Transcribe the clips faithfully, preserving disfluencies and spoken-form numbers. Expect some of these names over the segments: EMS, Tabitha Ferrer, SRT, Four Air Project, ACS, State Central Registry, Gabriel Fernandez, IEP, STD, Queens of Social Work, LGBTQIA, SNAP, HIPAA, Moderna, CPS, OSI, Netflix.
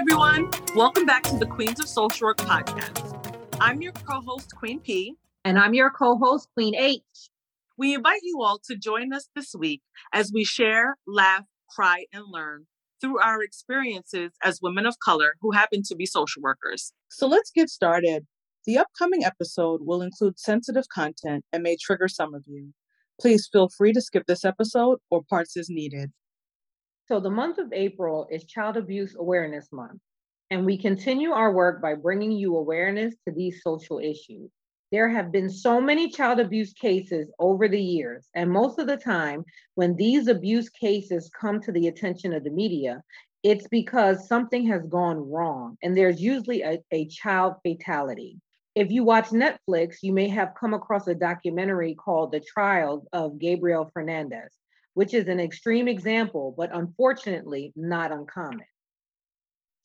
everyone. Welcome back to the Queens of Social Work podcast. I'm your co-host, Queen P. And I'm your co-host, Queen H. We invite you all to join us this week as we share, laugh, cry, and learn through our experiences as women of color who happen to be social workers. So let's get started. The upcoming episode will include sensitive content and may trigger some of you. Please feel free to skip this episode or parts as needed. So the month of April is Child Abuse Awareness Month, and we continue our work by bringing you awareness to these social issues. There have been so many child abuse cases over the years, and most of the time when these abuse cases come to the attention of the media, it's because something has gone wrong, and there's usually a, a child fatality. If you watch Netflix, you may have come across a documentary called The Trial of Gabriel Fernandez, which is an extreme example, but unfortunately not uncommon.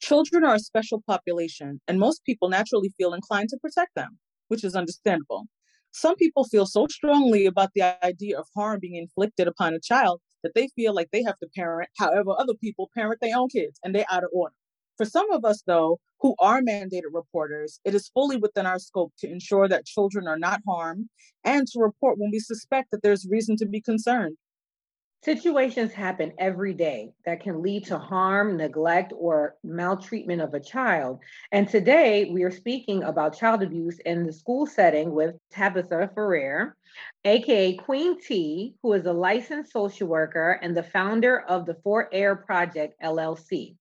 Children are a special population, and most people naturally feel inclined to protect them, which is understandable. Some people feel so strongly about the idea of harm being inflicted upon a child that they feel like they have to parent however other people parent their own kids, and they're out of order. For some of us, though, who are mandated reporters, it is fully within our scope to ensure that children are not harmed and to report when we suspect that there's reason to be concerned. Situations happen every day that can lead to harm, neglect, or maltreatment of a child. And today we are speaking about child abuse in the school setting with Tabitha Ferrer, aka Queen T, who is a licensed social worker and the founder of the Four Air Project, L L C.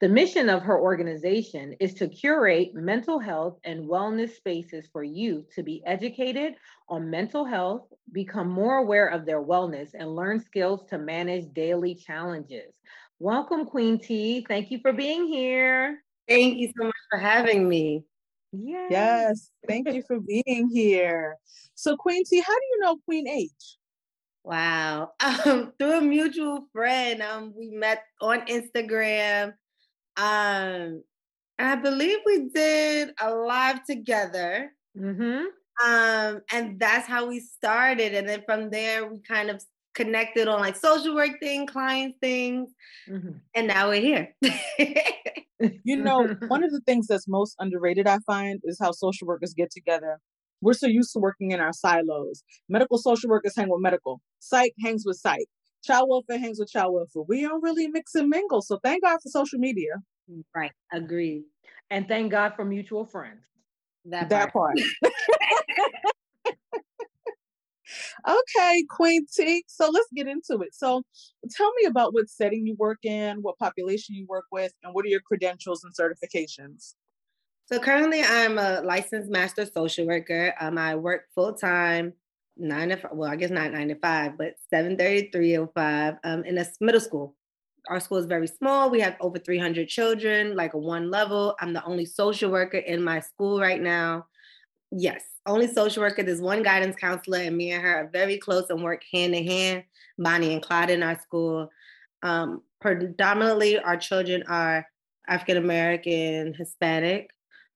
The mission of her organization is to curate mental health and wellness spaces for youth to be educated on mental health, become more aware of their wellness, and learn skills to manage daily challenges. Welcome, Queen T. Thank you for being here. Thank you so much for having me. Yay. Yes, thank you for being here. So, Queen T, how do you know Queen H? Wow. Um, through a mutual friend, um, we met on Instagram. Um, and I believe we did a live together. Mm-hmm. Um, and that's how we started. And then from there, we kind of connected on like social work thing, client things. Mm-hmm. And now we're here. You know, one of the things that's most underrated, I find, is how social workers get together. We're so used to working in our silos. Medical social workers hang with medical. Psych hangs with psych. Child welfare hangs with child welfare. We don't really mix and mingle. So thank God for social media. Right. Agreed. And thank God for mutual friends. That, that part. part. Okay, Queen T. So let's get into it. So tell me about what setting you work in, what population you work with, and what are your credentials and certifications? So currently I'm a licensed master social worker. Um, I work full-time, nine to five, well, I guess not nine to five, but seven thirty, three oh five um, in a middle school. Our school is very small. We have over three hundred children, like a one level. I'm the only social worker in my school right now. Yes, only social worker. There's one guidance counselor, and me and her are very close and work hand in hand, Bonnie and Clyde in our school. Um, predominantly our children are African-American, Hispanic.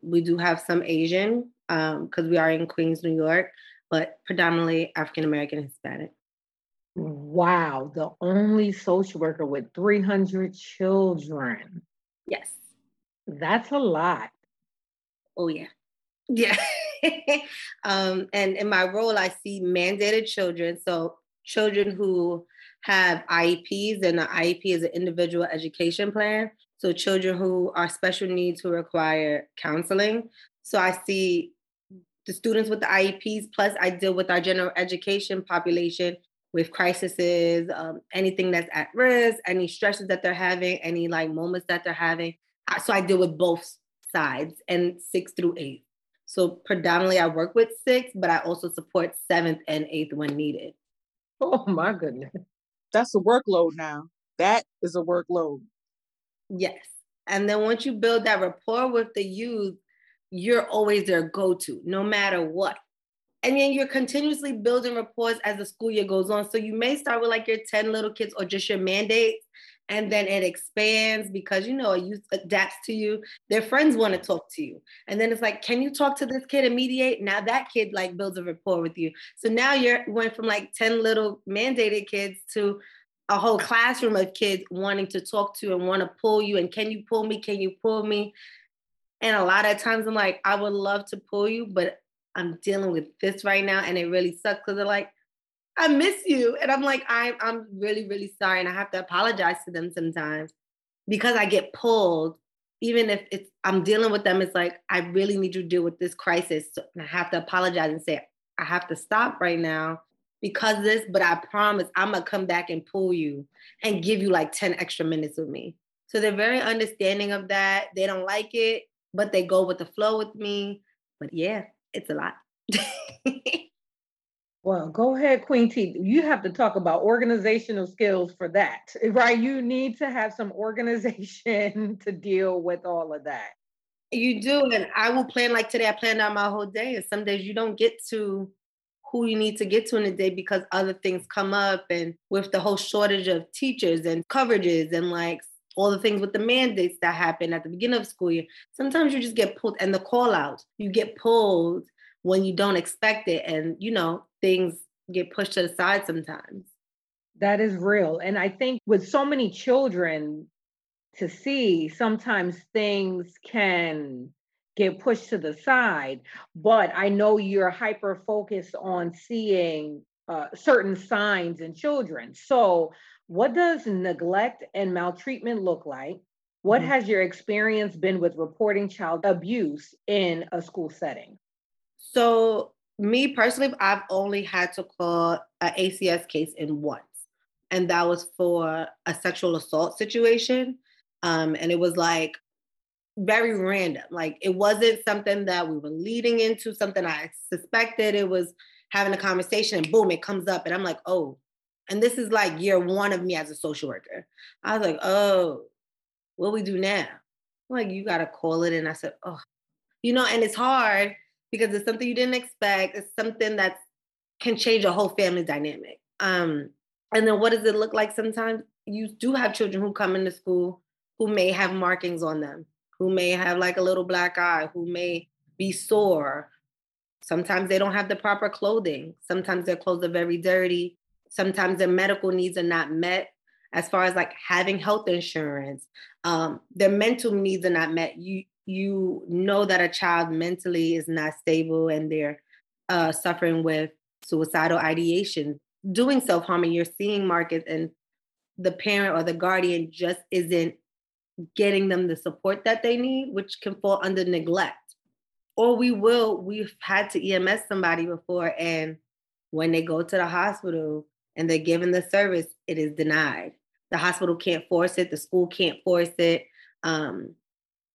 We do have some Asian because um, we are in Queens, New York, but predominantly African-American, Hispanic. Wow. The only social worker with three hundred children. Yes. That's a lot. Oh, yeah. Yeah. um, and in my role, I see mandated children. So children who have I E Ps, and the I E P is an individual education plan. So children who are special needs who require counseling. So I see the students with the I E Ps, plus I deal with our general education population with crises, um, anything that's at risk, any stresses that they're having, any like moments that they're having. So I deal with both sides, and six through eight. So predominantly I work with six, but I also support seventh and eighth when needed. Oh my goodness. That's a workload now. That is a workload. Yes. And then once you build that rapport with the youth, you're always their go-to, no matter what. And then you're continuously building rapport as the school year goes on. So you may start with like your ten little kids or just your mandates, and then it expands because, you know, a youth adapts to you. Their friends want to talk to you. And then it's like, can you talk to this kid and mediate? Now that kid like builds a rapport with you. So now you're went from like ten little mandated kids to a whole classroom of kids wanting to talk to and want to pull you and can you pull me, can you pull me? And a lot of times I'm like, I would love to pull you, but I'm dealing with this right now and it really sucks because they're like, I miss you. And I'm like, I, I'm really, really sorry. And I have to apologize to them sometimes because I get pulled. Even if it's, I'm dealing with them, it's like, I really need you to deal with this crisis. So I have to apologize and say, I have to stop right now because of this, but I promise I'm going to come back and pull you and give you like ten extra minutes with me. So they're very understanding of that. They don't like it, but they go with the flow with me. But yeah, it's a lot. Well, go ahead, Queen T. You have to talk about organizational skills for that, right? You need to have some organization to deal with all of that. You do. And I will plan, like today, I planned out my whole day. And some days you don't get to who you need to get to in a day because other things come up. And with the whole shortage of teachers and coverages and like all the things with the mandates that happen at the beginning of school year, sometimes you just get pulled and the call out, you get pulled when you don't expect it. And, you know, things get pushed to the side sometimes. That is real. And I think with so many children to see, sometimes things can get pushed to the side. But I know you're hyper focused on seeing uh, certain signs in children. So what does neglect and maltreatment look like? What mm-hmm. has your experience been with reporting child abuse in a school setting? So me personally, I've only had to call an A C S case in once, and that was for a sexual assault situation. Um, and it was like very random. Like it wasn't something that we were leading into, something I suspected. It was having a conversation and boom, it comes up. And I'm like, oh, and this is like year one of me as a social worker. I was like, oh, what we do now? I'm like, you got to call it. And I said, oh, you know, and it's hard. Because it's something you didn't expect. It's something that can change a whole family dynamic. Um, and then what does it look like sometimes? You do have children who come into school who may have markings on them, who may have like a little black eye, who may be sore. Sometimes they don't have the proper clothing. Sometimes their clothes are very dirty. Sometimes their medical needs are not met as far as like having health insurance. Um, their mental needs are not met. You, You know that a child mentally is not stable and they're uh, suffering with suicidal ideation, doing self-harm, and you're seeing markets and the parent or the guardian just isn't getting them the support that they need, which can fall under neglect. Or we will, we've had to E M S somebody before, and when they go to the hospital and they're given the service, it is denied. The hospital can't force it. The school can't force it. Um,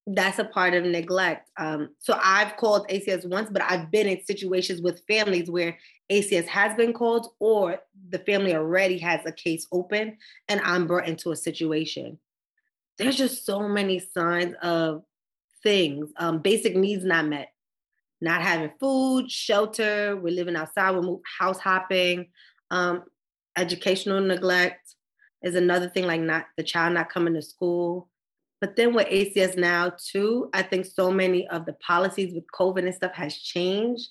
That's a part of neglect. Um, so I've called A C S once, but I've been in situations with families where A C S has been called or the family already has a case open and I'm brought into a situation. There's just so many signs of things. Um, basic needs not met. Not having food, shelter, we're living outside, we're moving, house hopping. Um, educational neglect is another thing, like not the child not coming to school. But then with A C S now too, I think so many of the policies with COVID and stuff has changed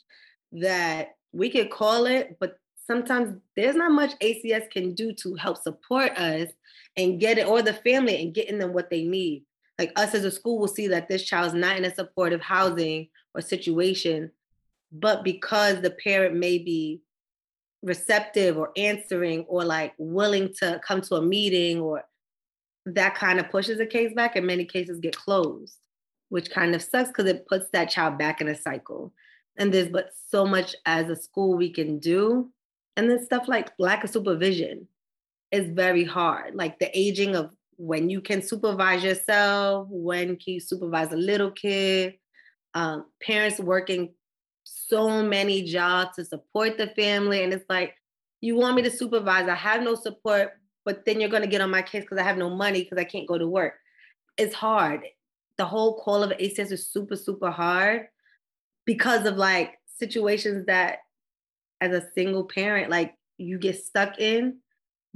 that we could call it, but sometimes there's not much A C S can do to help support us and get it, or the family, and getting them what they need. Like us as a school will see that this child's not in a supportive housing or situation, but because the parent may be receptive or answering or like willing to come to a meeting, or that kind of pushes a case back, and many cases get closed, which kind of sucks because it puts that child back in a cycle. And there's but so much as a school we can do. And then stuff like lack of supervision is very hard. Like the aging of when you can supervise yourself, when can you supervise a little kid, um, parents working so many jobs to support the family. And it's like, you want me to supervise, I have no support, but then you're going to get on my case because I have no money because I can't go to work. It's hard. The whole call of A C S is super, super hard because of like situations that as a single parent, like you get stuck in,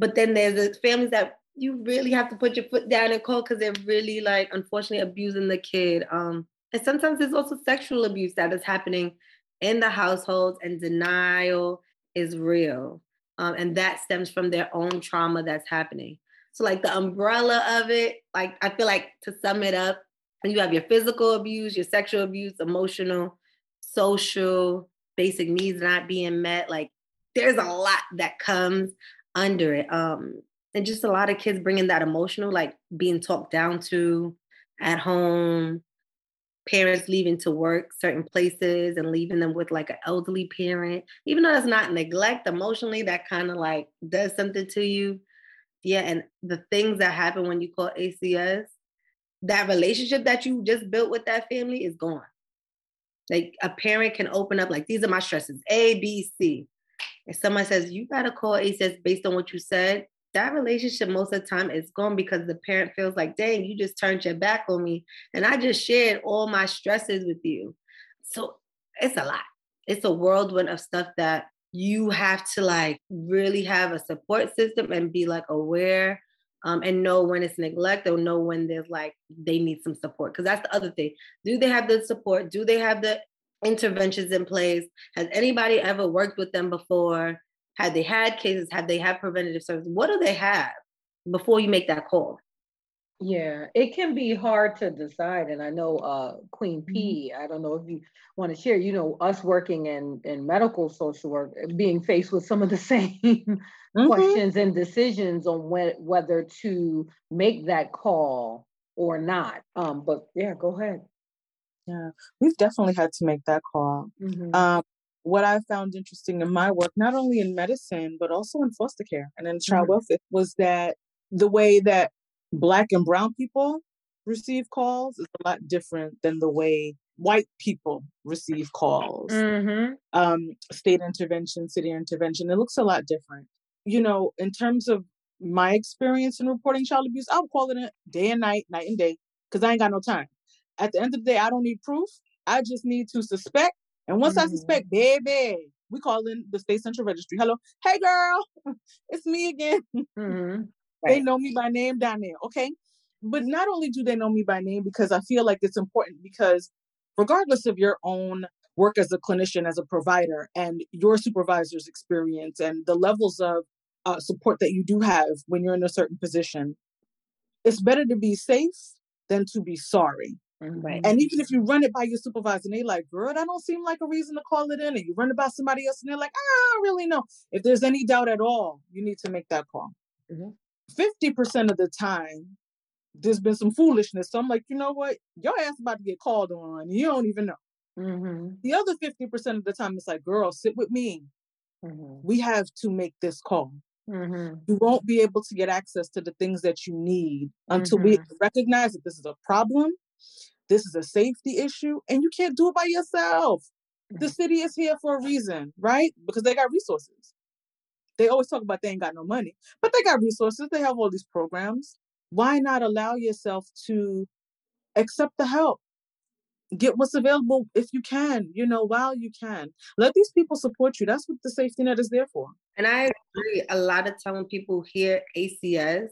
but then there's the families that you really have to put your foot down and call because they're really like, unfortunately, abusing the kid. Um, and sometimes there's also sexual abuse that is happening in the households, and denial is real. Um, and that stems from their own trauma that's happening. So like the umbrella of it, like I feel like to sum it up, you have your physical abuse, your sexual abuse, emotional, social, basic needs not being met. Like there's a lot that comes under it. Um, and just a lot of kids bringing that emotional, like being talked down to at home, parents leaving to work certain places and leaving them with like an elderly parent, even though that's not neglect emotionally, that kind of like does something to you. Yeah. And the things that happen when you call A C S, that relationship that you just built with that family is gone. Like a parent can open up like, these are my stresses, A, B, C. If someone says, you got to call A C S based on what you said, that relationship most of the time is gone because the parent feels like, dang, you just turned your back on me. And I just shared all my stresses with you. So it's a lot. It's a whirlwind of stuff that you have to like really have a support system and be like aware um, and know when it's neglect or know when there's like, they need some support. Cause that's the other thing. Do they have the support? Do they have the interventions in place? Has anybody ever worked with them before? Had they had cases? Have they had preventative services? What do they have before you make that call? Yeah, it can be hard to decide. And I know uh, Queen P, I don't know if you want to share, you know, us working in, in medical social work, being faced with some of the same mm-hmm. questions and decisions on when, whether to make that call or not. Um, but yeah, go ahead. Yeah, we've definitely had to make that call. Mm-hmm. Um, What I found interesting in my work, not only in medicine, but also in foster care and in child mm-hmm. welfare, was that the way that Black and Brown people receive calls is a lot different than the way white people receive calls. Mm-hmm. Um, state intervention, city intervention, it looks a lot different. You know, in terms of my experience in reporting child abuse, I'll call it a day and night, night and day, because I ain't got no time. At the end of the day, I don't need proof. I just need to suspect. And once mm-hmm. I suspect, baby, we call in the State Central Registry. Hello. Hey, girl. It's me again. Mm-hmm. Right. They know me by name down there. Okay. But not only do they know me by name, because I feel like it's important, because regardless of your own work as a clinician, as a provider, and your supervisor's experience and the levels of uh, support that you do have when you're in a certain position, it's better to be safe than to be sorry. Right. And even if you run it by your supervisor and they like, girl, that don't seem like a reason to call it in. And you run it by somebody else and they're like, I don't really know. If there's any doubt at all, you need to make that call. Mm-hmm. fifty percent of the time, there's been some foolishness. So I'm like, you know what? Your ass about to get called on. You don't even know. Mm-hmm. The other fifty percent of the time, it's like, girl, sit with me. Mm-hmm. We have to make this call. Mm-hmm. You won't be able to get access to the things that you need until mm-hmm. we recognize that this is a problem. This is a safety issue, and you can't do it by yourself. The city is here for a reason, right? Because they got resources. They always talk about they ain't got no money, but they got resources. They have all these programs. Why not allow yourself to accept the help? Get what's available if you can, you know, while you can. Let these people support you. That's what the safety net is there for. And I agree. A lot of time when people hear A C S,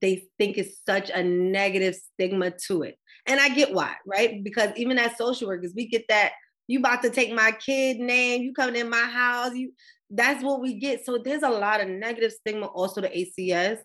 they think it's such a negative stigma to it. And I get why, right? Because even as social workers, we get that, you about to take my kid name, you coming in my house, you that's what we get. So there's a lot of negative stigma also to A C S,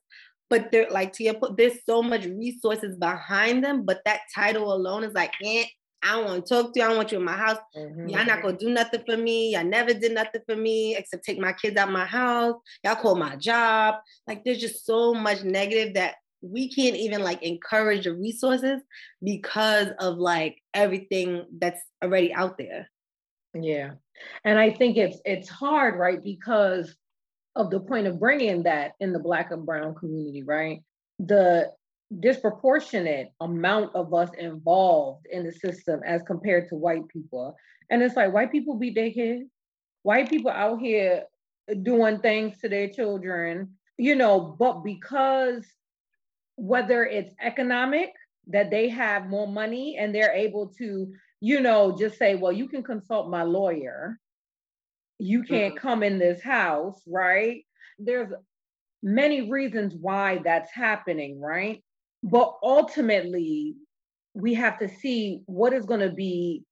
but they're like, to your point, there's so much resources behind them, but that title alone is like, eh, I don't want to talk to you, I don't want you in my house, mm-hmm. y'all not going to do nothing for me, y'all never did nothing for me, except take my kids out of my house, y'all call my job. Like there's just so much negative that we can't even like encourage the resources because of like everything that's already out there. Yeah. And I think it's, it's hard, right? Because of the point of bringing that in the Black and Brown community, right? The disproportionate amount of us involved in the system as compared to white people. And it's like, white people beat their kids. White people out here doing things to their children, you know, but because whether it's economic, that they have more money and they're able to, you know, just say, well, you can consult my lawyer. You can't come in this house, right? There's many reasons why that's happening, right? But ultimately, we have to see what is going to be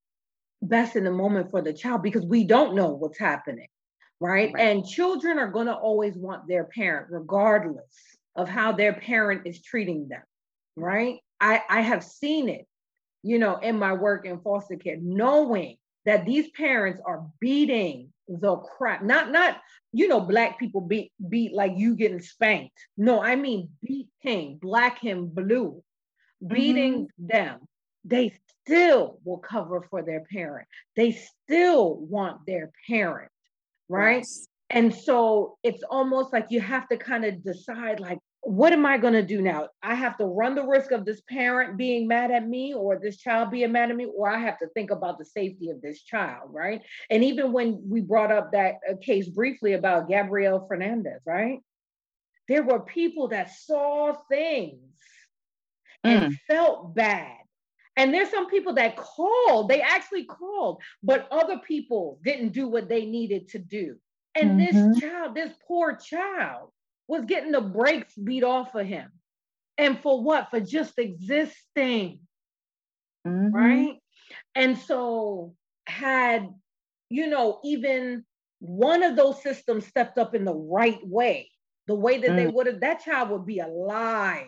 best in the moment for the child, because we don't know what's happening. right? right? And children are going to always want their parent, regardless of how their parent is treating them, right? I, I have seen it, you know, in my work in foster care, knowing that these parents are beating the crap, not, not, you know, Black people beat, beat like you getting spanked. No, I mean, beating, Black and blue, beating mm-hmm. them. They still will cover for their parent. They still want their parent, right? Yes. And so it's almost like you have to kind of decide, like, what am I going to do now? I have to run the risk of this parent being mad at me, or this child being mad at me, or I have to think about the safety of this child, right? And even when we brought up that uh, case briefly about Gabriel Fernandez, right? There were people that saw things mm. and felt bad. And there's some people that called, they actually called, but other people didn't do what they needed to do. And mm-hmm. this child, this poor child, was getting the brakes beat off of him. And for what? For just existing, mm-hmm. right? And so had, you know, even one of those systems stepped up in the right way, the way that mm-hmm. they would have, that child would be alive,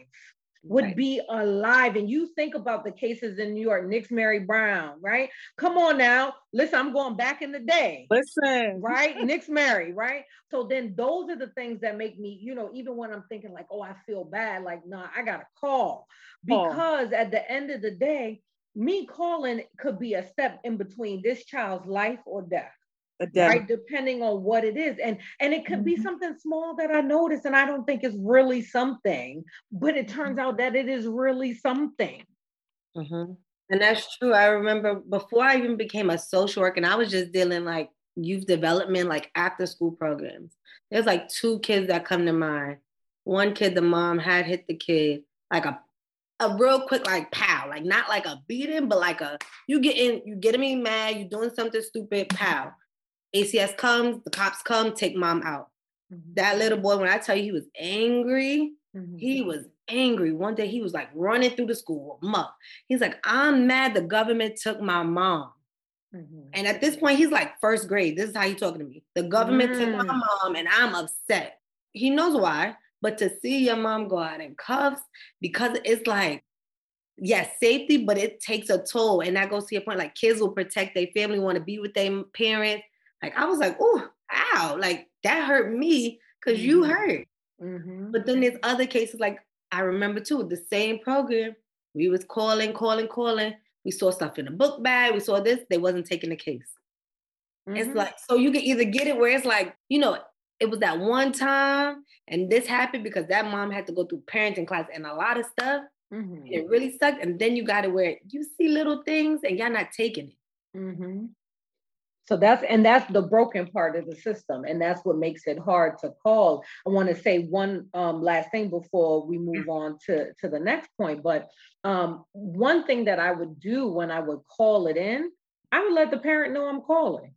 would right. be alive. And you think about the cases in New York, Nick's Mary Brown, right? Come on now. Listen, I'm going back in the day. Listen. Right? Nick's Mary, right? So then those are the things that make me, you know, even when I'm thinking like, oh, I feel bad, like, nah, I got to call. Because oh. at the end of the day, me calling could be a step in between this child's life or death. Right, depending on what it is. And and it could mm-hmm. be something small that I notice and I don't think it's really something, but it turns out that it is really something. Mm-hmm. And that's true. I remember before I even became a social worker, and I was just dealing like youth development, like after school programs. There's like two kids that come to mind. One kid, the mom had hit the kid, like a a real quick, like, pow, like not like a beating, but like a, you getting, you getting me mad, you doing something stupid, pow. A C S comes, the cops come, take mom out. Mm-hmm. That little boy, when I tell you he was angry, mm-hmm. he was angry. One day he was like running through the school, muck. He's like, I'm mad the government took my mom. Mm-hmm. And at this point, he's like first grade. This is how he's talking to me. The government mm-hmm. took my mom and I'm upset. He knows why, but to see your mom go out in cuffs, because it's like, yes, safety, but it takes a toll. And that goes to your point, like kids will protect their family, want to be with their parents. Like, I was like, oh, ow, like that hurt me because mm-hmm. you hurt. Mm-hmm. But then there's other cases, like I remember too, the same program, we was calling, calling, calling. We saw stuff in a book bag. We saw this, they wasn't taking the case. Mm-hmm. It's like, so you can either get it where it's like, you know, it was that one time and this happened because that mom had to go through parenting class and a lot of stuff. Mm-hmm. It really sucked. And then you got it where you see little things and y'all not taking it. Mm-hmm. So that's, and that's the broken part of the system. And that's what makes it hard to call. I want to say one um, last thing before we move on to, to the next point. But um, one thing that I would do when I would call it in, I would let the parent know I'm calling.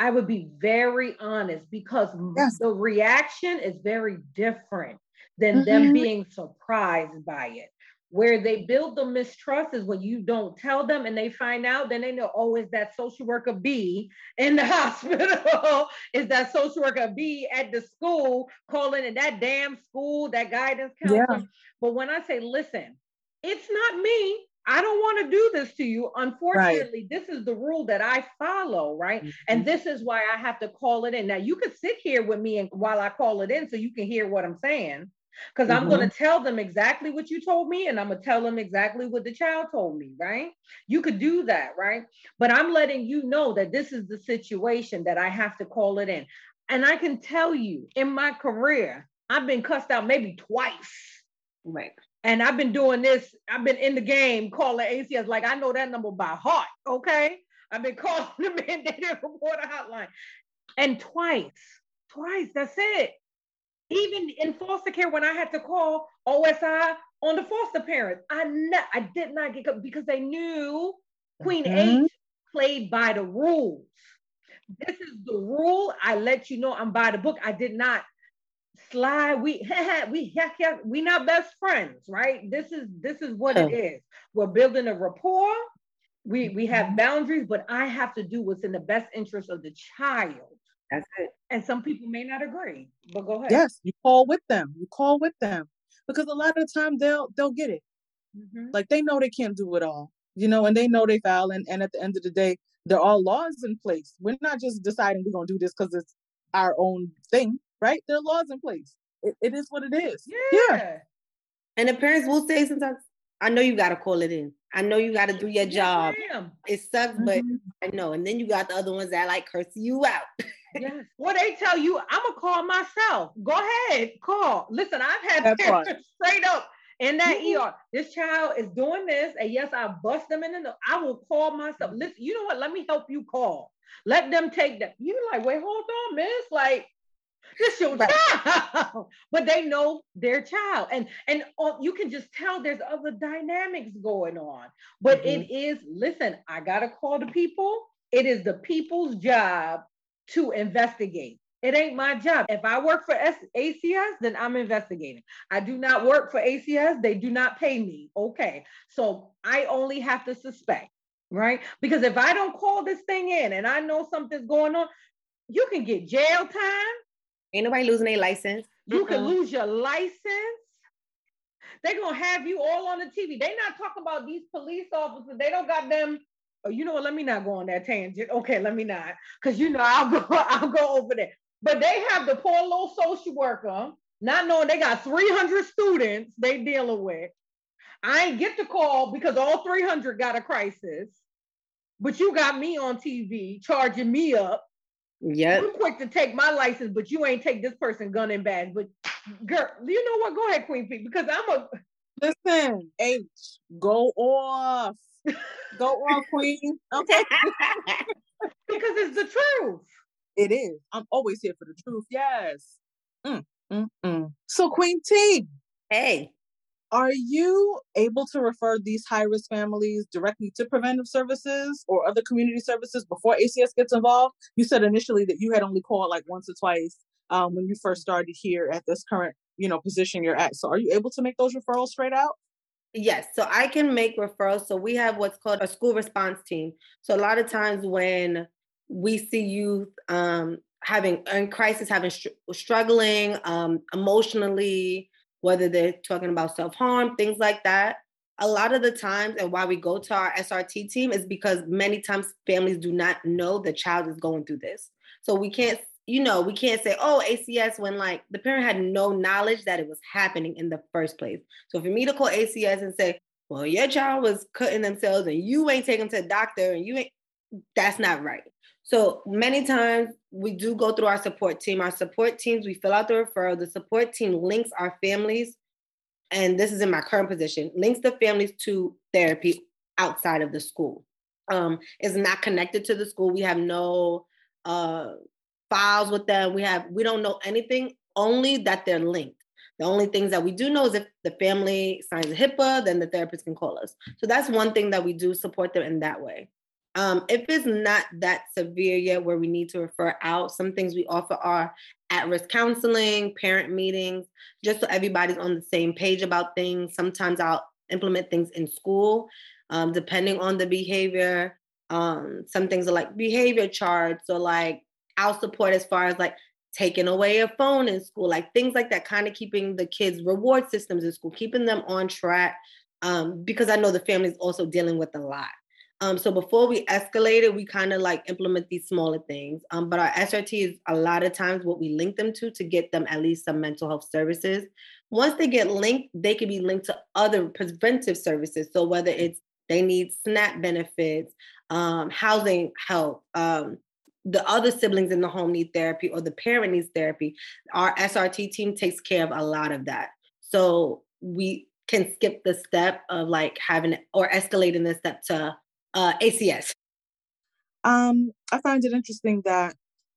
I would be very honest because yes. the reaction is very different than mm-hmm. them being surprised by it. Where they build the mistrust is when you don't tell them and they find out, then they know, oh, is that social worker B in the hospital? Is that social worker B at the school calling in that damn school, that guidance counselor? Yeah. But when I say, listen, it's not me. I don't want to do this to you. Unfortunately, right. this is the rule that I follow, right? Mm-hmm. And this is why I have to call it in. Now you can sit here with me and while I call it in so you can hear what I'm saying. Because mm-hmm. I'm going to tell them exactly what you told me, and I'm going to tell them exactly what the child told me, right? You could do that, right? But I'm letting you know that this is the situation that I have to call it in. And I can tell you, in my career, I've been cussed out maybe twice. Right. And I've been doing this. I've been in the game calling A C S. Like, I know that number by heart, okay? I've been calling the mandated reporter hotline. And twice, twice, that's it. Even in foster care, when I had to call O S I on the foster parents, I ne- I did not get up because they knew Queen mm-hmm. H played by the rules. This is the rule. I let you know I'm by the book. I did not slide. We we we not best friends, right? This is this is what oh. it is. We're building a rapport. We we have boundaries, but I have to do what's in the best interest of the child. That's it. And some people may not agree, but go ahead. Yes, you call with them. You call with them because a lot of the time they'll they'll get it. Mm-hmm. Like they know they can't do it all, you know, and they know they foul. And, and at the end of the day, there are laws in place. We're not just deciding we're going to do this because it's our own thing, right? There are laws in place. It, it is what it is. Yeah. yeah. And the parents will say sometimes, I know you got to call it in. I know you got to do your job. Yes, it sucks, mm-hmm. but I know. And then you got the other ones that like curse you out. Yes. Well, they tell you, I'm going to call myself. Go ahead, call. Listen, I've had parents straight up in that mm-hmm. E R. This child is doing this. And yes, I bust them in the nose. I will call myself. Listen, you know what? Let me help you call. Let them take that. You like, wait, hold on, miss. Like, this your right. child, but they know their child, and and uh, you can just tell there's other dynamics going on. But mm-hmm. it is, listen, I gotta call the people. It is the people's job to investigate. It ain't my job. If I work for S- A C S, then I'm investigating. I do not work for A C S. They do not pay me. Okay, so I only have to suspect, right? Because if I don't call this thing in, and I know something's going on, you can get jail time. Ain't nobody losing their license. You mm-hmm. can lose your license. They're going to have you all on the T V. They're not talking about these police officers. They don't got them. Oh, you know what? Let me not go on that tangent. Okay, let me not. Because, you know, I'll go, I'll go over there. But they have the poor little social worker, not knowing they got three hundred students they dealing with. I ain't get the call because all three hundred got a crisis. But you got me on T V charging me up. Yeah, you're quick to take my license, but you ain't take this person gun and badge. But girl, you know what? Go ahead, Queen P, because I'm a listen. H, go off, go off, Queen. Okay, because it's the truth. It is. I'm always here for the truth. Yes. Mm, mm, mm. So, Queen T, hey, are you able to refer these high-risk families directly to preventive services or other community services before A C S gets involved? You said initially that you had only called like once or twice um, when you first started here at this current, you know, position you're at. So are you able to make those referrals straight out? Yes. So I can make referrals. So we have what's called a school response team. So a lot of times when we see youth um, having in crisis, having str- struggling um, emotionally, whether they're talking about self-harm, things like that. A lot of the times, and why we go to our S R T team is because many times families do not know the child is going through this. So we can't, you know, we can't say, oh, A C S, when like the parent had no knowledge that it was happening in the first place. So for me to call A C S and say, well, your child was cutting themselves and you ain't taking them to the doctor and you ain't, that's not right. So many times we do go through our support team. Our support teams, we fill out the referral. The support team links our families, and this is in my current position, links the families to therapy outside of the school. Um, it's not connected to the school. We have no uh, files with them. We have we don't know anything, only that they're linked. The only things that we do know is if the family signs a HIPAA, then the therapist can call us. So that's one thing that we do support them in that way. Um, if it's not that severe yet where we need to refer out, some things we offer are at-risk counseling, parent meetings, just so everybody's on the same page about things. Sometimes I'll implement things in school, um, depending on the behavior. Um, some things are like behavior charts, or like I'll support as far as like taking away a phone in school, like things like that, kind of keeping the kids' reward systems in school, keeping them on track, um, because I know the family's also dealing with a lot. Um, so before we escalate it, we kind of like implement these smaller things. Um, but our S R T is a lot of times what we link them to, to get them at least some mental health services. Once they get linked, they can be linked to other preventive services. So whether it's they need SNAP benefits, um, housing help, um, the other siblings in the home need therapy, or the parent needs therapy, our S R T team takes care of a lot of that. So we can skip the step of like having or escalating the step to Uh, A C S. Um, I find it interesting that,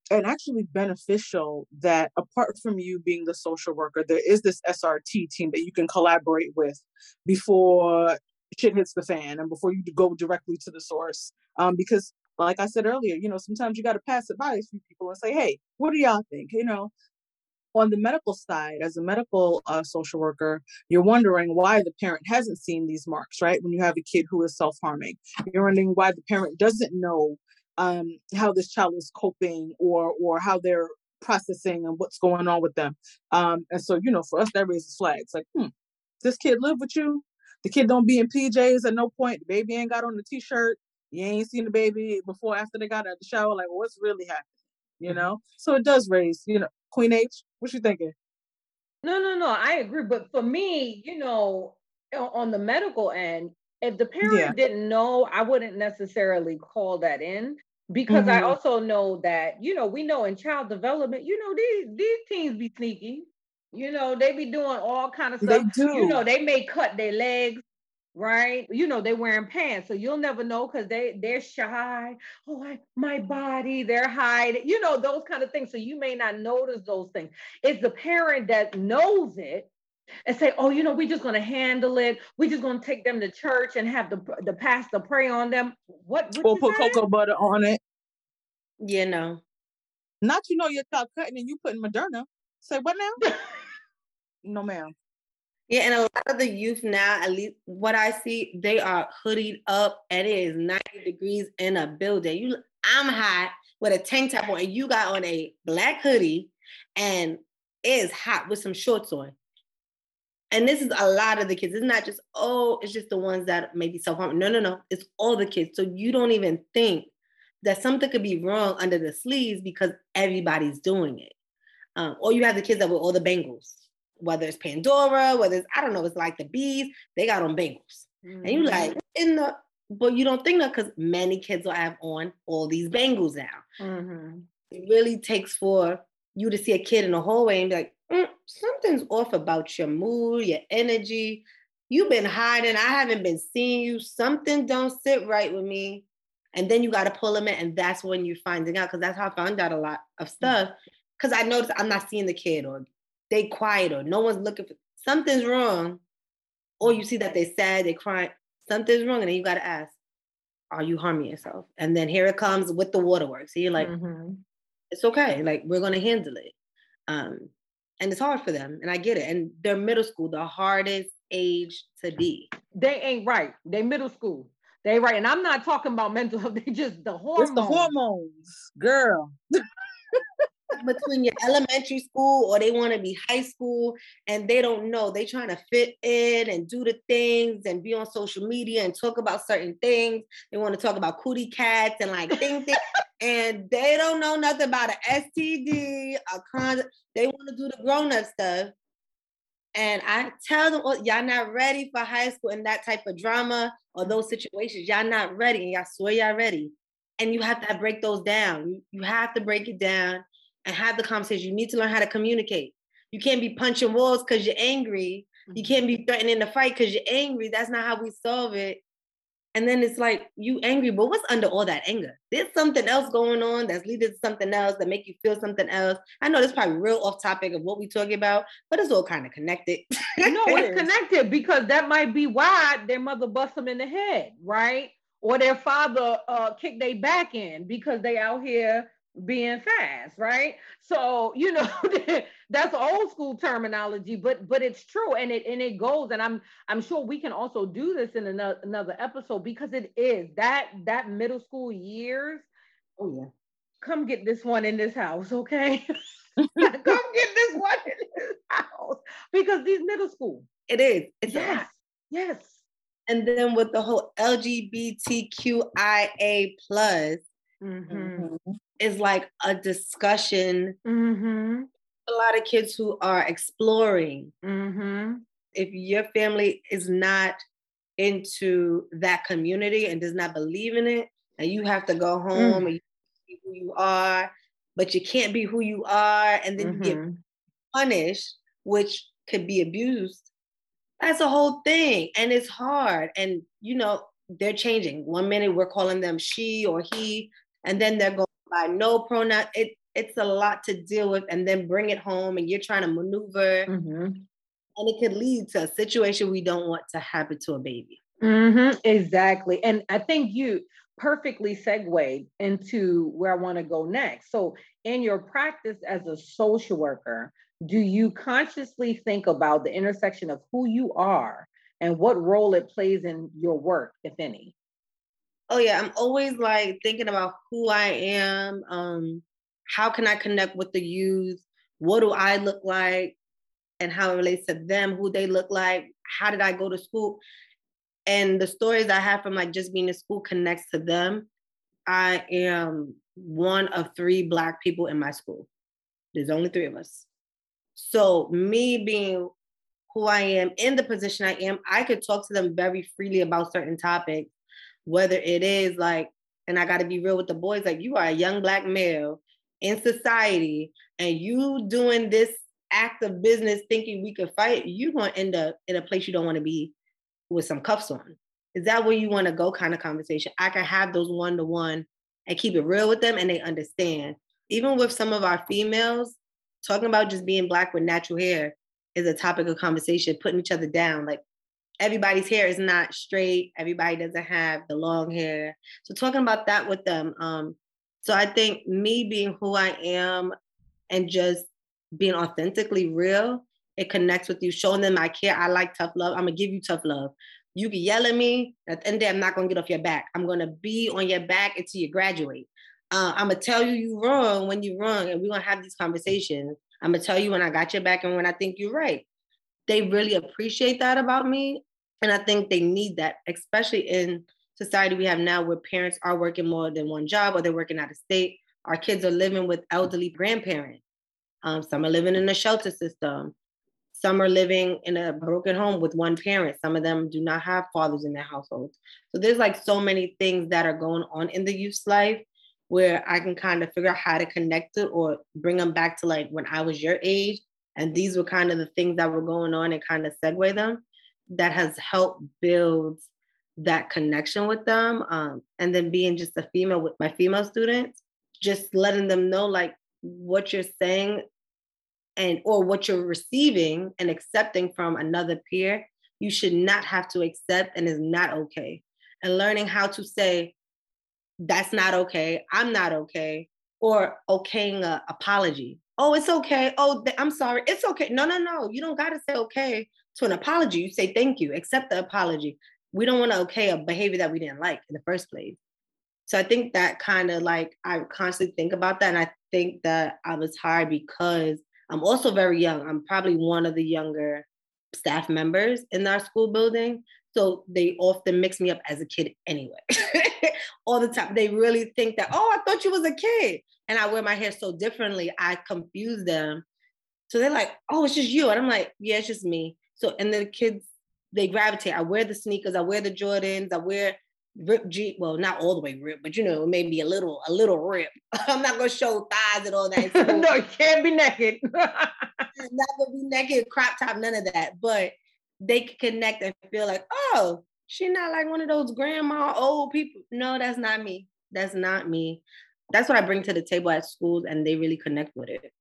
and actually beneficial, that apart from you being the social worker, there is this S R T team that you can collaborate with before shit hits the fan and before you go directly to the source. Um, because like I said earlier, you know, sometimes you got to pass it by a few people and say, hey, what do y'all think? You know, on the medical side, as a medical uh, social worker, you're wondering why the parent hasn't seen these marks, right? When you have a kid who is self-harming, you're wondering why the parent doesn't know um, how this child is coping or or how they're processing and what's going on with them. Um, and so, you know, for us, that raises flags like, hmm, this kid live with you? The kid don't be in P Js at no point. The baby ain't got on the T-shirt. You ain't seen the baby before, after they got out of the shower. Like, well, what's really happening? You know? So it does raise, you know, Queen H, what you thinking? No, no, no. I agree. But for me, you know, on the medical end, if the parent yeah. didn't know, I wouldn't necessarily call that in, because mm-hmm. I also know that, you know, we know in child development, you know, these, these teens be sneaky, you know, they be doing all kinds of stuff. They do. You know, they may cut their legs, right? You know, they're wearing pants, so you'll never know because they, they're shy. Oh, I, my body, they're hiding, you know, those kind of things. So you may not notice those things. It's the parent that knows it and say, oh, you know, we're just going to handle it. We're just going to take them to church and have the, the pastor pray on them. What? Or put that? Cocoa butter on it. You know. Not, you know, your child cutting and you putting Moderna. Say what now? No, ma'am. Yeah, and a lot of the youth now, at least what I see, they are hoodied up and it is ninety degrees in a building. You, I'm hot with a tank top on and you got on a black hoodie and it is hot with some shorts on. And this is a lot of the kids. It's not just, oh, it's just the ones that may be self-harming. No, no, no. It's all the kids. So you don't even think that something could be wrong under the sleeves because everybody's doing it. Um, or you have the kids that wear all the bangles, whether it's Pandora, whether it's, I don't know, it's like the bees, they got on bangles. Mm-hmm. And you're like, in the, but you don't think that because many kids will have on all these bangles now. Mm-hmm. It really takes for you to see a kid in the hallway and be like, mm, something's off about your mood, your energy. You've been hiding. I haven't been seeing you. Something don't sit right with me. And then you got to pull them in. And that's when you're finding out, because that's how I found out a lot of stuff. Because I noticed I'm not seeing the kid, or they quiet, or no one's looking for, something's wrong. Or you see that they sad, they crying, something's wrong. And then you got to ask, are you harming yourself? And then here it comes with the waterworks. So you're like, mm-hmm. It's okay. Like, we're going to handle it. Um, And it's hard for them. And I get it. And they're middle school, the hardest age to be. They ain't right. They middle school. They ain't right. And I'm not talking about mental health. They just the hormones. It's the hormones, girl. Between your elementary school, or they want to be high school and they don't know. They trying to fit in and do the things and be on social media and talk about certain things. They want to talk about cootie cats and like things. And they don't know nothing about an S T D, a condom. They want to do the grown-up stuff. And I tell them, oh, y'all not ready for high school and that type of drama or those situations. Y'all not ready. And y'all swear y'all ready. And you have to break those down. You, you have to break it down and have the conversation. You need to learn how to communicate. You can't be punching walls because you're angry. You can't be threatening to fight because you're angry. That's not how we solve it. And then it's like, you angry, but what's under all that anger? There's something else going on that's leading to something else that make you feel something else. I know this is probably real off topic of what we're talking about, but it's all kind of connected. No, it's connected because that might be why their mother busts them in the head, right? Or their father uh, kicked their back in because they out here being fast, right? So, you know, that's old school terminology, but but it's true, and it and it goes. And I'm I'm sure we can also do this in another, another episode, because it is that that middle school years. Oh yeah, come get this one in this house, okay? Come get this one in this house, because these middle school. It is. It's yes. Yes. And then with the whole L G B T Q I A plus. Mm-hmm. Is like a discussion. Mm-hmm. A lot of kids who are exploring. Mm-hmm. If your family is not into that community and does not believe in it, and you have to go home mm-hmm. and you be who you are, but you can't be who you are, and then mm-hmm. you get punished, which could be abused. That's a whole thing, and it's hard. And you know, they're changing. One minute we're calling them she or he, and then they're going by no pronoun. It it's a lot to deal with, and then bring it home, and you're trying to maneuver, mm-hmm. and it could lead to a situation we don't want to happen to a baby. Mm-hmm. Exactly, and I think you perfectly segued into where I want to go next. So, in your practice as a social worker, do you consciously think about the intersection of who you are and what role it plays in your work, if any? oh yeah, I'm always like thinking about who I am. Um, how can I connect with the youth? What do I look like? And how it relates to them, who they look like, how did I go to school? And the stories I have from like just being in school connects to them. I am one of three Black people in my school. There's only three of us. So me being who I am, in the position I am, I could talk to them very freely about certain topics, whether it is like, and I gotta be real with the boys, like you are a young Black male in society and you doing this act of business thinking we could fight, you're gonna end up in a place you don't wanna be with some cuffs on. Is that where you wanna go kind of conversation? I can have those one-to-one and keep it real with them and they understand. Even with some of our females, talking about just being Black with natural hair is a topic of conversation, putting each other down. Like everybody's hair is not straight. Everybody doesn't have the long hair. So talking about that with them. Um, so I think me being who I am and just being authentically real, it connects with you, showing them I care. I like tough love. I'm gonna give you tough love. You can yell at me. At the end of the day, I'm not gonna get off your back. I'm gonna be on your back until you graduate. Uh, I'm gonna tell you you're wrong when you're wrong, and we're gonna have these conversations. I'm gonna tell you when I got your back and when I think you're right. They really appreciate that about me. And I think they need that, especially in society we have now where parents are working more than one job or they're working out of state. Our kids are living with elderly grandparents. Um, some are living in a shelter system. Some are living in a broken home with one parent. Some of them do not have fathers in their households. So there's like so many things that are going on in the youth's life where I can kind of figure out how to connect it or bring them back to like when I was your age. And these were kind of the things that were going on and kind of segue them. That has helped build that connection with them. Um, and then being just a female with my female students, just letting them know like what you're saying and or what you're receiving and accepting from another peer, you should not have to accept and is not okay. And learning how to say, that's not okay, I'm not okay, or okaying an apology. Oh, it's okay. Oh, th- I'm sorry. It's okay. No, no, no. You don't got to say okay to an apology. You say thank you. Accept the apology. We don't want to okay a behavior that we didn't like in the first place. So I think that kind of like, I constantly think about that. And I think that I was hired because I'm also very young. I'm probably one of the younger staff members in our school building. So they often mix me up as a kid anyway, all the time. They really think that, oh, I thought you was a kid. And I wear my hair so differently, I confuse them. So they're like, oh, it's just you. And I'm like, yeah, it's just me. So, and the kids, they gravitate. I wear the sneakers, I wear the Jordans, I wear ripped jeans. Well, not all the way ripped, but you know, maybe a little, a little rip. I'm not gonna show thighs and all that. No, you can't be naked. I'm not gonna be naked, crop top, none of that. But they can connect and feel like, oh, she's not like one of those grandma old people. No, that's not me. That's not me. That's what I bring to the table at schools, and they really connect with it.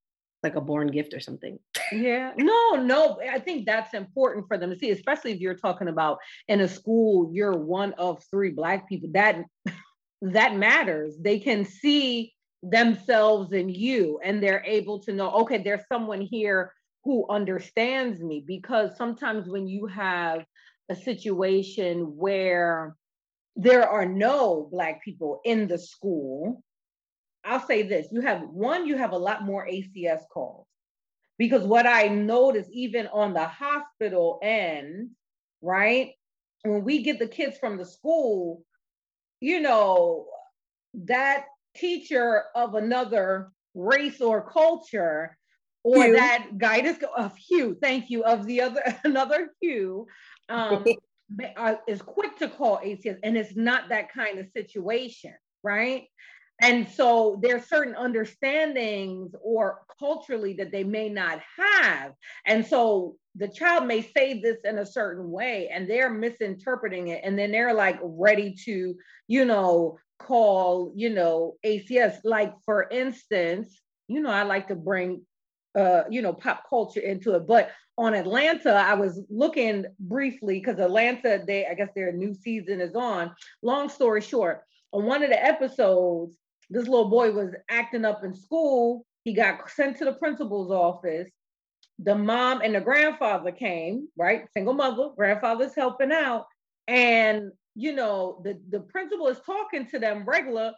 Like a born gift or something. Yeah, no, no. I think that's important for them to see, especially if you're talking about in a school, you're one of three Black people. That that matters. They can see themselves in you, and they're able to know, okay, there's someone here who understands me. Because sometimes when you have a situation where there are no Black people in the school, I'll say this, you have one, you have a lot more A C S calls, because what I notice even on the hospital end, right? When we get the kids from the school, you know, that teacher of another race or culture, or hue. That guidance of hue, thank you, of the other, another hue, um, is quick to call A C S, and it's not that kind of situation, right? And so there's certain understandings or culturally that they may not have. And so the child may say this in a certain way and they're misinterpreting it. And then they're like ready to, you know, call, you know, A C S. Like, for instance, you know, I like to bring, uh, you know, pop culture into it. But on Atlanta, I was looking briefly because Atlanta, they, I guess their new season is on. Long story short, on one of the episodes, this little boy was acting up in school. He got sent to the principal's office. The mom and the grandfather came, right? Single mother, grandfather's helping out. And you know, the, the principal is talking to them regular,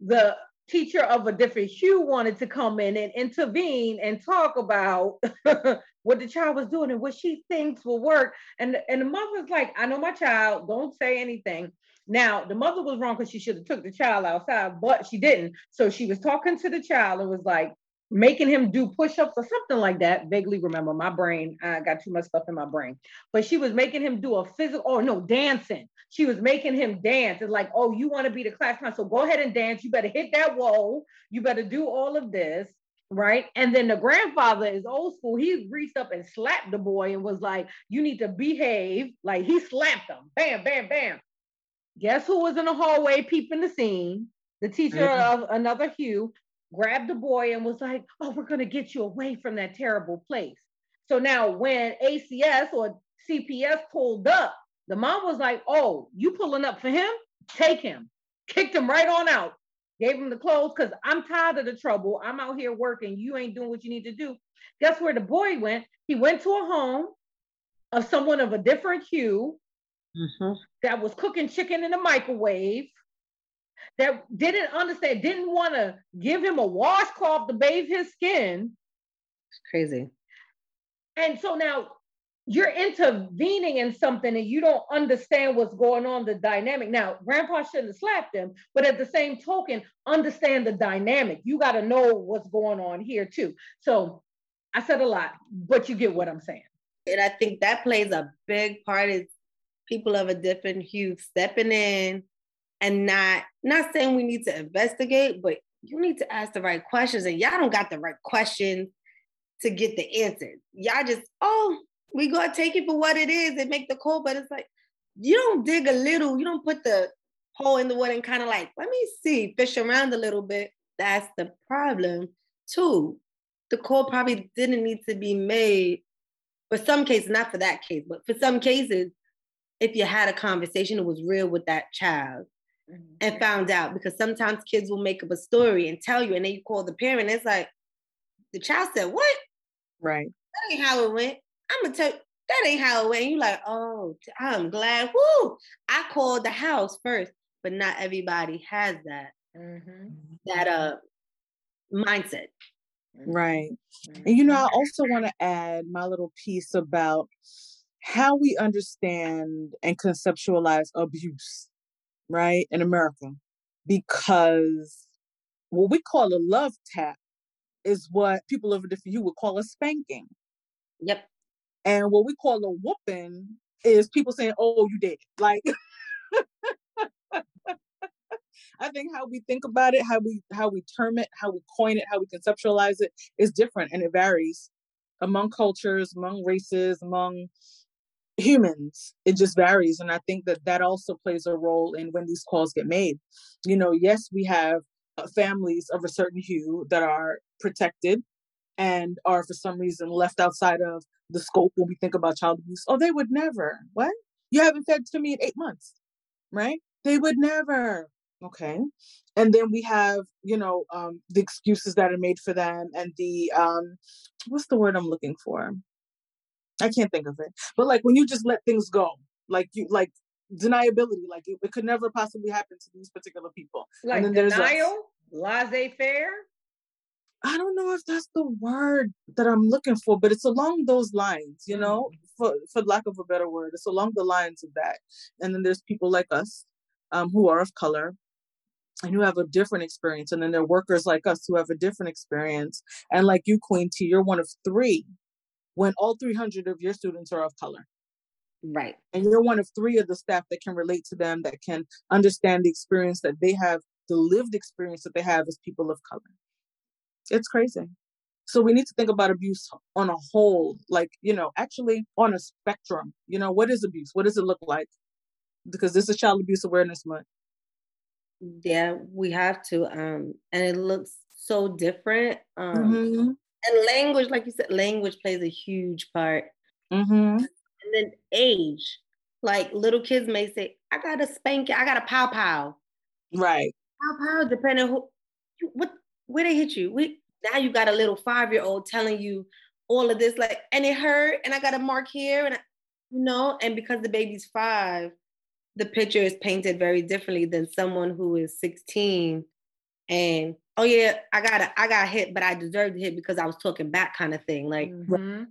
the teacher of a different hue wanted to come in and intervene and talk about what the child was doing and what she thinks will work. And, and the mother's like, I know my child, don't say anything. Now, the mother was wrong because she should have took the child outside, but she didn't. So she was talking to the child and was like, making him do push-ups or something like that. Vaguely remember, my brain, I got too much stuff in my brain. But she was making him do a physical, oh no, dancing. She was making him dance. It's like, oh, you want to be the class clown, so go ahead and dance. You better hit that wall. You better do all of this, right? And then the grandfather is old school. He reached up and slapped the boy and was like, you need to behave. Like, he slapped him. Bam, bam, bam. Guess who was in the hallway peeping the scene? The teacher mm-hmm. of another hue. Grabbed the boy and was like, oh, we're going to get you away from that terrible place. So now when A C S or C P S pulled up, the mom was like, oh, you pulling up for him? Take him. Kicked him right on out. Gave him the clothes because I'm tired of the trouble. I'm out here working. You ain't doing what you need to do. Guess where the boy went? He went to a home of someone of a different hue mm-hmm. that was cooking chicken in the microwave, that didn't understand, didn't want to give him a washcloth to bathe his skin. It's crazy. And so now you're intervening in something and you don't understand what's going on, the dynamic. Now, grandpa shouldn't have slapped him, but at the same token, understand the dynamic. You got to know what's going on here too. So I said a lot, but you get what I'm saying. And I think that plays a big part is people of a different hue stepping in, and not, not saying we need to investigate, but you need to ask the right questions. And y'all don't got the right questions to get the answers. Y'all just, oh, we gonna take it for what it is and make the call. But it's like, you don't dig a little, you don't put the hole in the wood and kind of like, let me see, fish around a little bit. That's the problem too. The call probably didn't need to be made for some cases, not for that case, but for some cases, if you had a conversation, it was real with that child. Mm-hmm. And found out, because sometimes kids will make up a story and tell you, and then you call the parent. It's like, the child said, what? Right. That ain't how it went. I'm going to tell you, that ain't how it went. And you're like, oh, I'm glad. Woo! I called the house first, but not everybody has that, mm-hmm. that uh, mindset. Right. Mm-hmm. And, you know, I also want to add my little piece about how we understand and conceptualize abuse. Right, in America, because what we call a love tap is what people over different hue would call a spanking. Yep. And what we call a whooping is people saying, "Oh, you did it." Like, I think how we think about it, how we how we term it, how we coin it, how we conceptualize it is different, and it varies among cultures, among races, among humans. It just varies. And I think that that also plays a role in when these calls get made. You know, yes, we have uh, families of a certain hue that are protected and are for some reason left outside of the scope when we think about child abuse. Oh, they would never. What? You haven't fed to me in eight months, right? They would never. Okay. And then we have, you know, um, the excuses that are made for them and the, um, what's the word I'm looking for? I can't think of it. But like when you just let things go, like you, like deniability, like it, it could never possibly happen to these particular people. Like, and then denial, laissez-faire. I don't know if that's the word that I'm looking for, but it's along those lines, you know, for, for lack of a better word, it's along the lines of that. And then there's people like us um, who are of color and who have a different experience. And then there are workers like us who have a different experience. And like you, Queen T, you're one of three, when all three hundred of your students are of color. Right. And you're one of three of the staff that can relate to them, that can understand the experience that they have, the lived experience that they have as people of color. It's crazy. So we need to think about abuse on a whole, like, you know, actually on a spectrum. You know, what is abuse? What does it look like? Because this is Child Abuse Awareness Month. Yeah, we have to. Um, and it looks so different. Um, mm-hmm. And language, like you said, language plays a huge part. Mm-hmm. And then age. Like little kids may say, I got a spanking, I got a pow-pow. Right. Pow-pow, depending on who, you, what, where they hit you. We, now you got a little five-year-old telling you all of this, like, and it hurt, and I got a mark here, and I, you know, and because the baby's five, the picture is painted very differently than someone who is sixteen and, oh yeah, I got a, I got hit, but I deserved to hit because I was talking back kind of thing. Like, mm-hmm.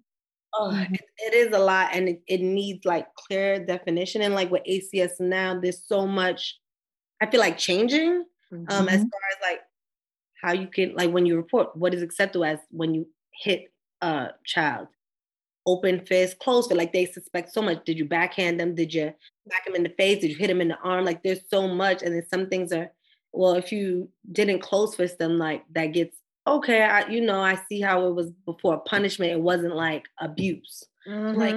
oh, mm-hmm. it, it is a lot, and it, it needs like clear definition. And like with A C S now, there's so much, I feel like changing mm-hmm. um, as far as like how you can, like when you report, what is acceptable as when you hit a child. Open fist, closed fist, like they suspect so much. Did you backhand them? Did you smack him in the face? Did you hit him in the arm? Like there's so much. And then some things are, well, if you didn't close fist them, like that gets, okay, I, you know, I see how it was before punishment. It wasn't like abuse. Mm-hmm. Like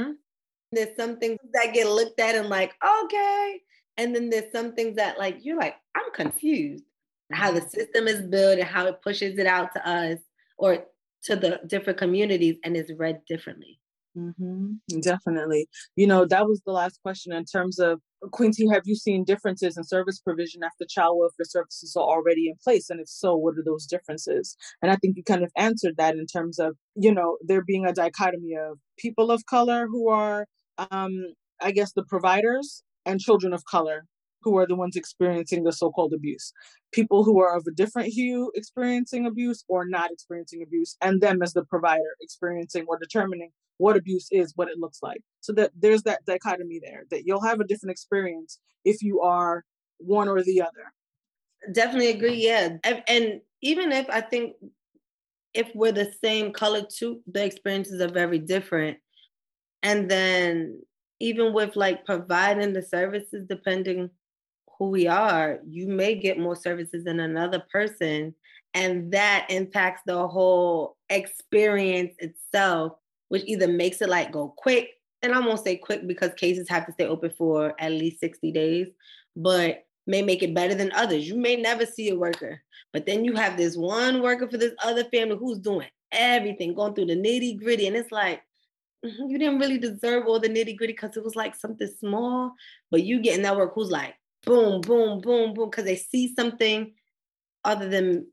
there's some things that get looked at and like, okay. And then there's some things that like, you're like, I'm confused how the system is built and how it pushes it out to us or to the different communities, and it's read differently. Mm-hmm. Definitely. You know, that was the last question in terms of, Quincy, have you seen differences in service provision after child welfare services are already in place? And if so, what are those differences? And I think you kind of answered that in terms of, you know, there being a dichotomy of people of color who are, um, I guess, the providers, and children of color who are the ones experiencing the so-called abuse. People who are of a different hue experiencing abuse or not experiencing abuse, and them as the provider experiencing or determining what abuse is, what it looks like. So that there's that dichotomy there, that you'll have a different experience if you are one or the other. Definitely agree, yeah. And, and even if I think if we're the same color too, the experiences are very different. And then even with like providing the services, depending who we are, you may get more services than another person. And that impacts the whole experience itself, which either makes it like go quick, and I won't say quick because cases have to stay open for at least sixty days, but may make it better than others. You may never see a worker, but then you have this one worker for this other family who's doing everything, going through the nitty gritty. And it's like, you didn't really deserve all the nitty gritty because it was like something small, but you get in that work who's like, boom, boom, boom, boom, because they see something other than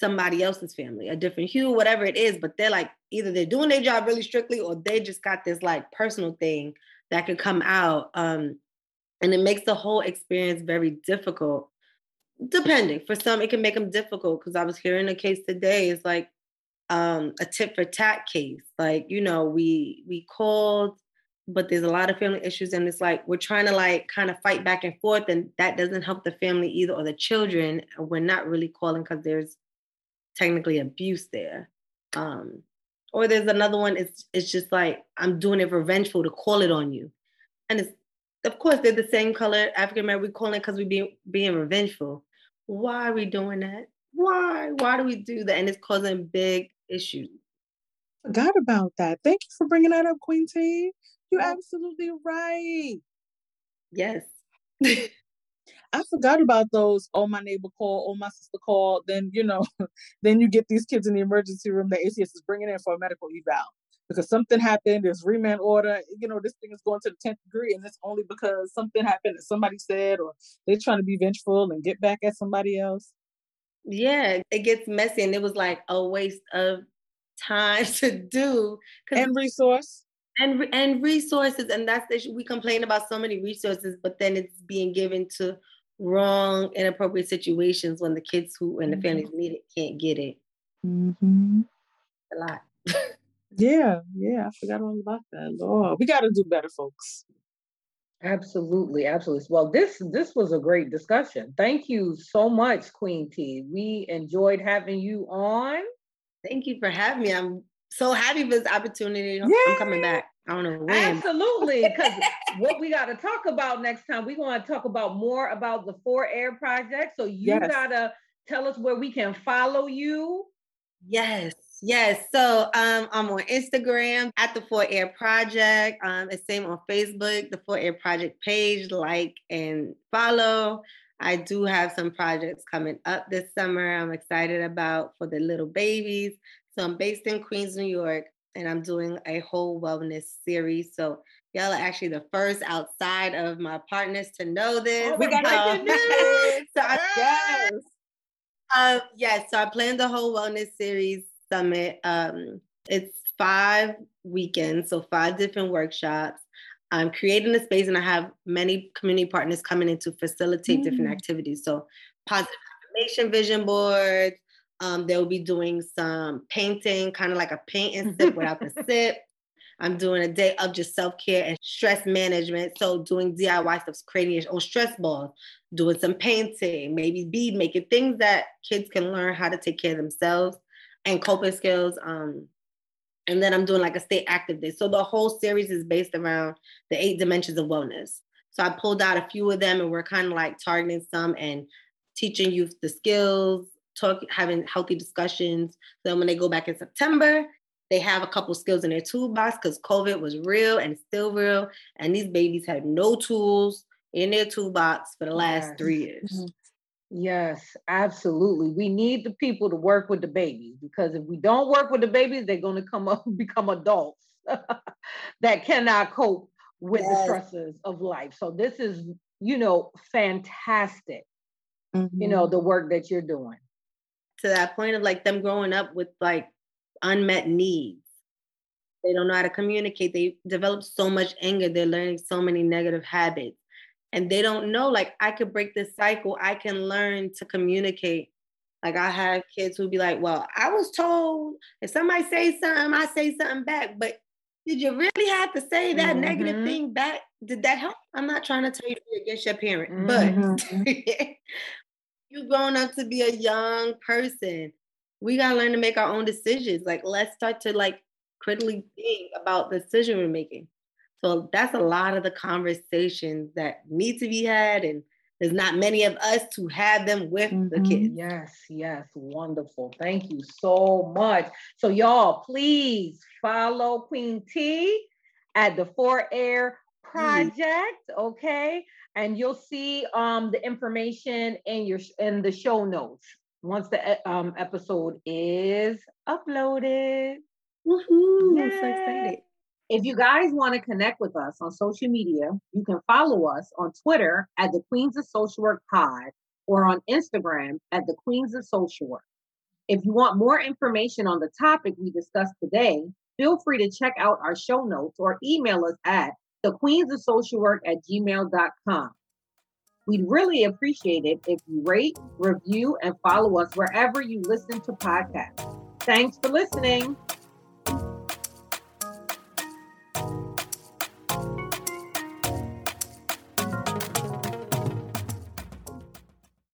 somebody else's family, a different hue, whatever it is, but they're like, either they're doing their job really strictly or they just got this like personal thing that could come out. Um, and it makes the whole experience very difficult. Depending, for some, it can make them difficult because I was hearing a case today, it's like um, a tit for tat case. Like, you know, we we called, but there's a lot of family issues, and it's like, we're trying to like kind of fight back and forth, and that doesn't help the family either or the children. We're not really calling because there's technically abuse there. Um, or there's another one, it's it's just like, I'm doing it revengeful to call it on you. And it's, of course, they're the same color, African-American, we call it because we be being revengeful. Why are we doing that? Why? Why do we do that? And it's causing big issues. Forgot about that. Thank you for bringing that up, Queen T. You're absolutely right. Yes. I forgot about those, oh, my neighbor called, oh, my sister called. Then, you know, then you get these kids in the emergency room that A C S is bringing in for a medical eval because something happened. There's remand order. You know, this thing is going to the tenth degree, and it's only because something happened that somebody said, or they're trying to be vengeful and get back at somebody else. Yeah, it gets messy, and it was like a waste of time to do. And resource. And, and resources, and that's the issue. We complain about so many resources, but then it's being given to wrong, inappropriate situations when the kids who and the families need it can't get it. Mm-hmm. A lot. yeah, yeah. I forgot all about that. Lord, we got to do better, folks. Absolutely, absolutely. Well, this this was a great discussion. Thank you so much, Queen T. We enjoyed having you on. Thank you for having me. I'm so happy for this opportunity. I'm Yay! Coming back. I don't know when. Absolutely, because what we got to talk about next time, we're going to talk about more about the Four Air Project. So you yes. got to tell us where we can follow you. Yes, yes. So um, I'm on Instagram at the Four Air Project. Um, it's same on Facebook, the Four Air Project page. Like and follow. I do have some projects coming up this summer I'm excited about for the little babies. So I'm based in Queens, New York, and I'm doing a whole wellness series. So y'all are actually the first outside of my partners to know this. Oh, we got um, news. So I, yes. Uh, yes. So I planned the whole wellness series summit. Um, it's five weekends, so five different workshops. um, creating a space, and I have many community partners coming in to facilitate mm. different activities. So positive affirmation vision boards, um, they'll be doing some painting, kind of like a paint and sip without the sip. I'm doing a day of just self-care and stress management. So doing D I Y stuff, creating your own stress balls, doing some painting, maybe bead making, things that kids can learn how to take care of themselves and coping skills. Um, and then I'm doing like a stay active day. So the whole series is based around the eight dimensions of wellness. So I pulled out a few of them, and we're kind of like targeting some and teaching youth the skills, talk, having healthy discussions. So then when they go back in September, they have a couple skills in their toolbox, because COVID was real and still real. And these babies had no tools in their toolbox for the last yes. three years. Yes, absolutely. We need the people to work with the babies, because if we don't work with the babies, they're going to come up and become adults that cannot cope with yes. the stresses of life. So this is, you know, fantastic, mm-hmm. you know, the work that you're doing. To that point of like them growing up with like unmet needs. They don't know how to communicate. They develop so much anger. They're learning so many negative habits. And they don't know, like, I could break this cycle. I can learn to communicate. Like, I have kids who be like, well, I was told if somebody says something, I say something back. But did you really have to say that mm-hmm. negative thing back? Did that help? I'm not trying to tell you to be against your parent, mm-hmm. but you've grown up to be a young person. We got to learn to make our own decisions. Like, let's start to like critically think about the decision we're making. So that's a lot of the conversations that need to be had. And there's not many of us to have them with mm-hmm. the kids. Yes, yes. Wonderful. Thank you so much. So y'all, please follow Queen T at the Four Air Project. Mm-hmm. Okay. And you'll see um, the information in your in the show notes once the um, episode is uploaded. Woohoo! Yay. I'm so excited. If you guys want to connect with us on social media, you can follow us on Twitter at the Queens of Social Work Pod, or on Instagram at the Queens of Social Work. If you want more information on the topic we discussed today, feel free to check out our show notes or email us at the queens of social work at gmail dot com. We'd really appreciate it if you rate, review, and follow us wherever you listen to podcasts. Thanks for listening.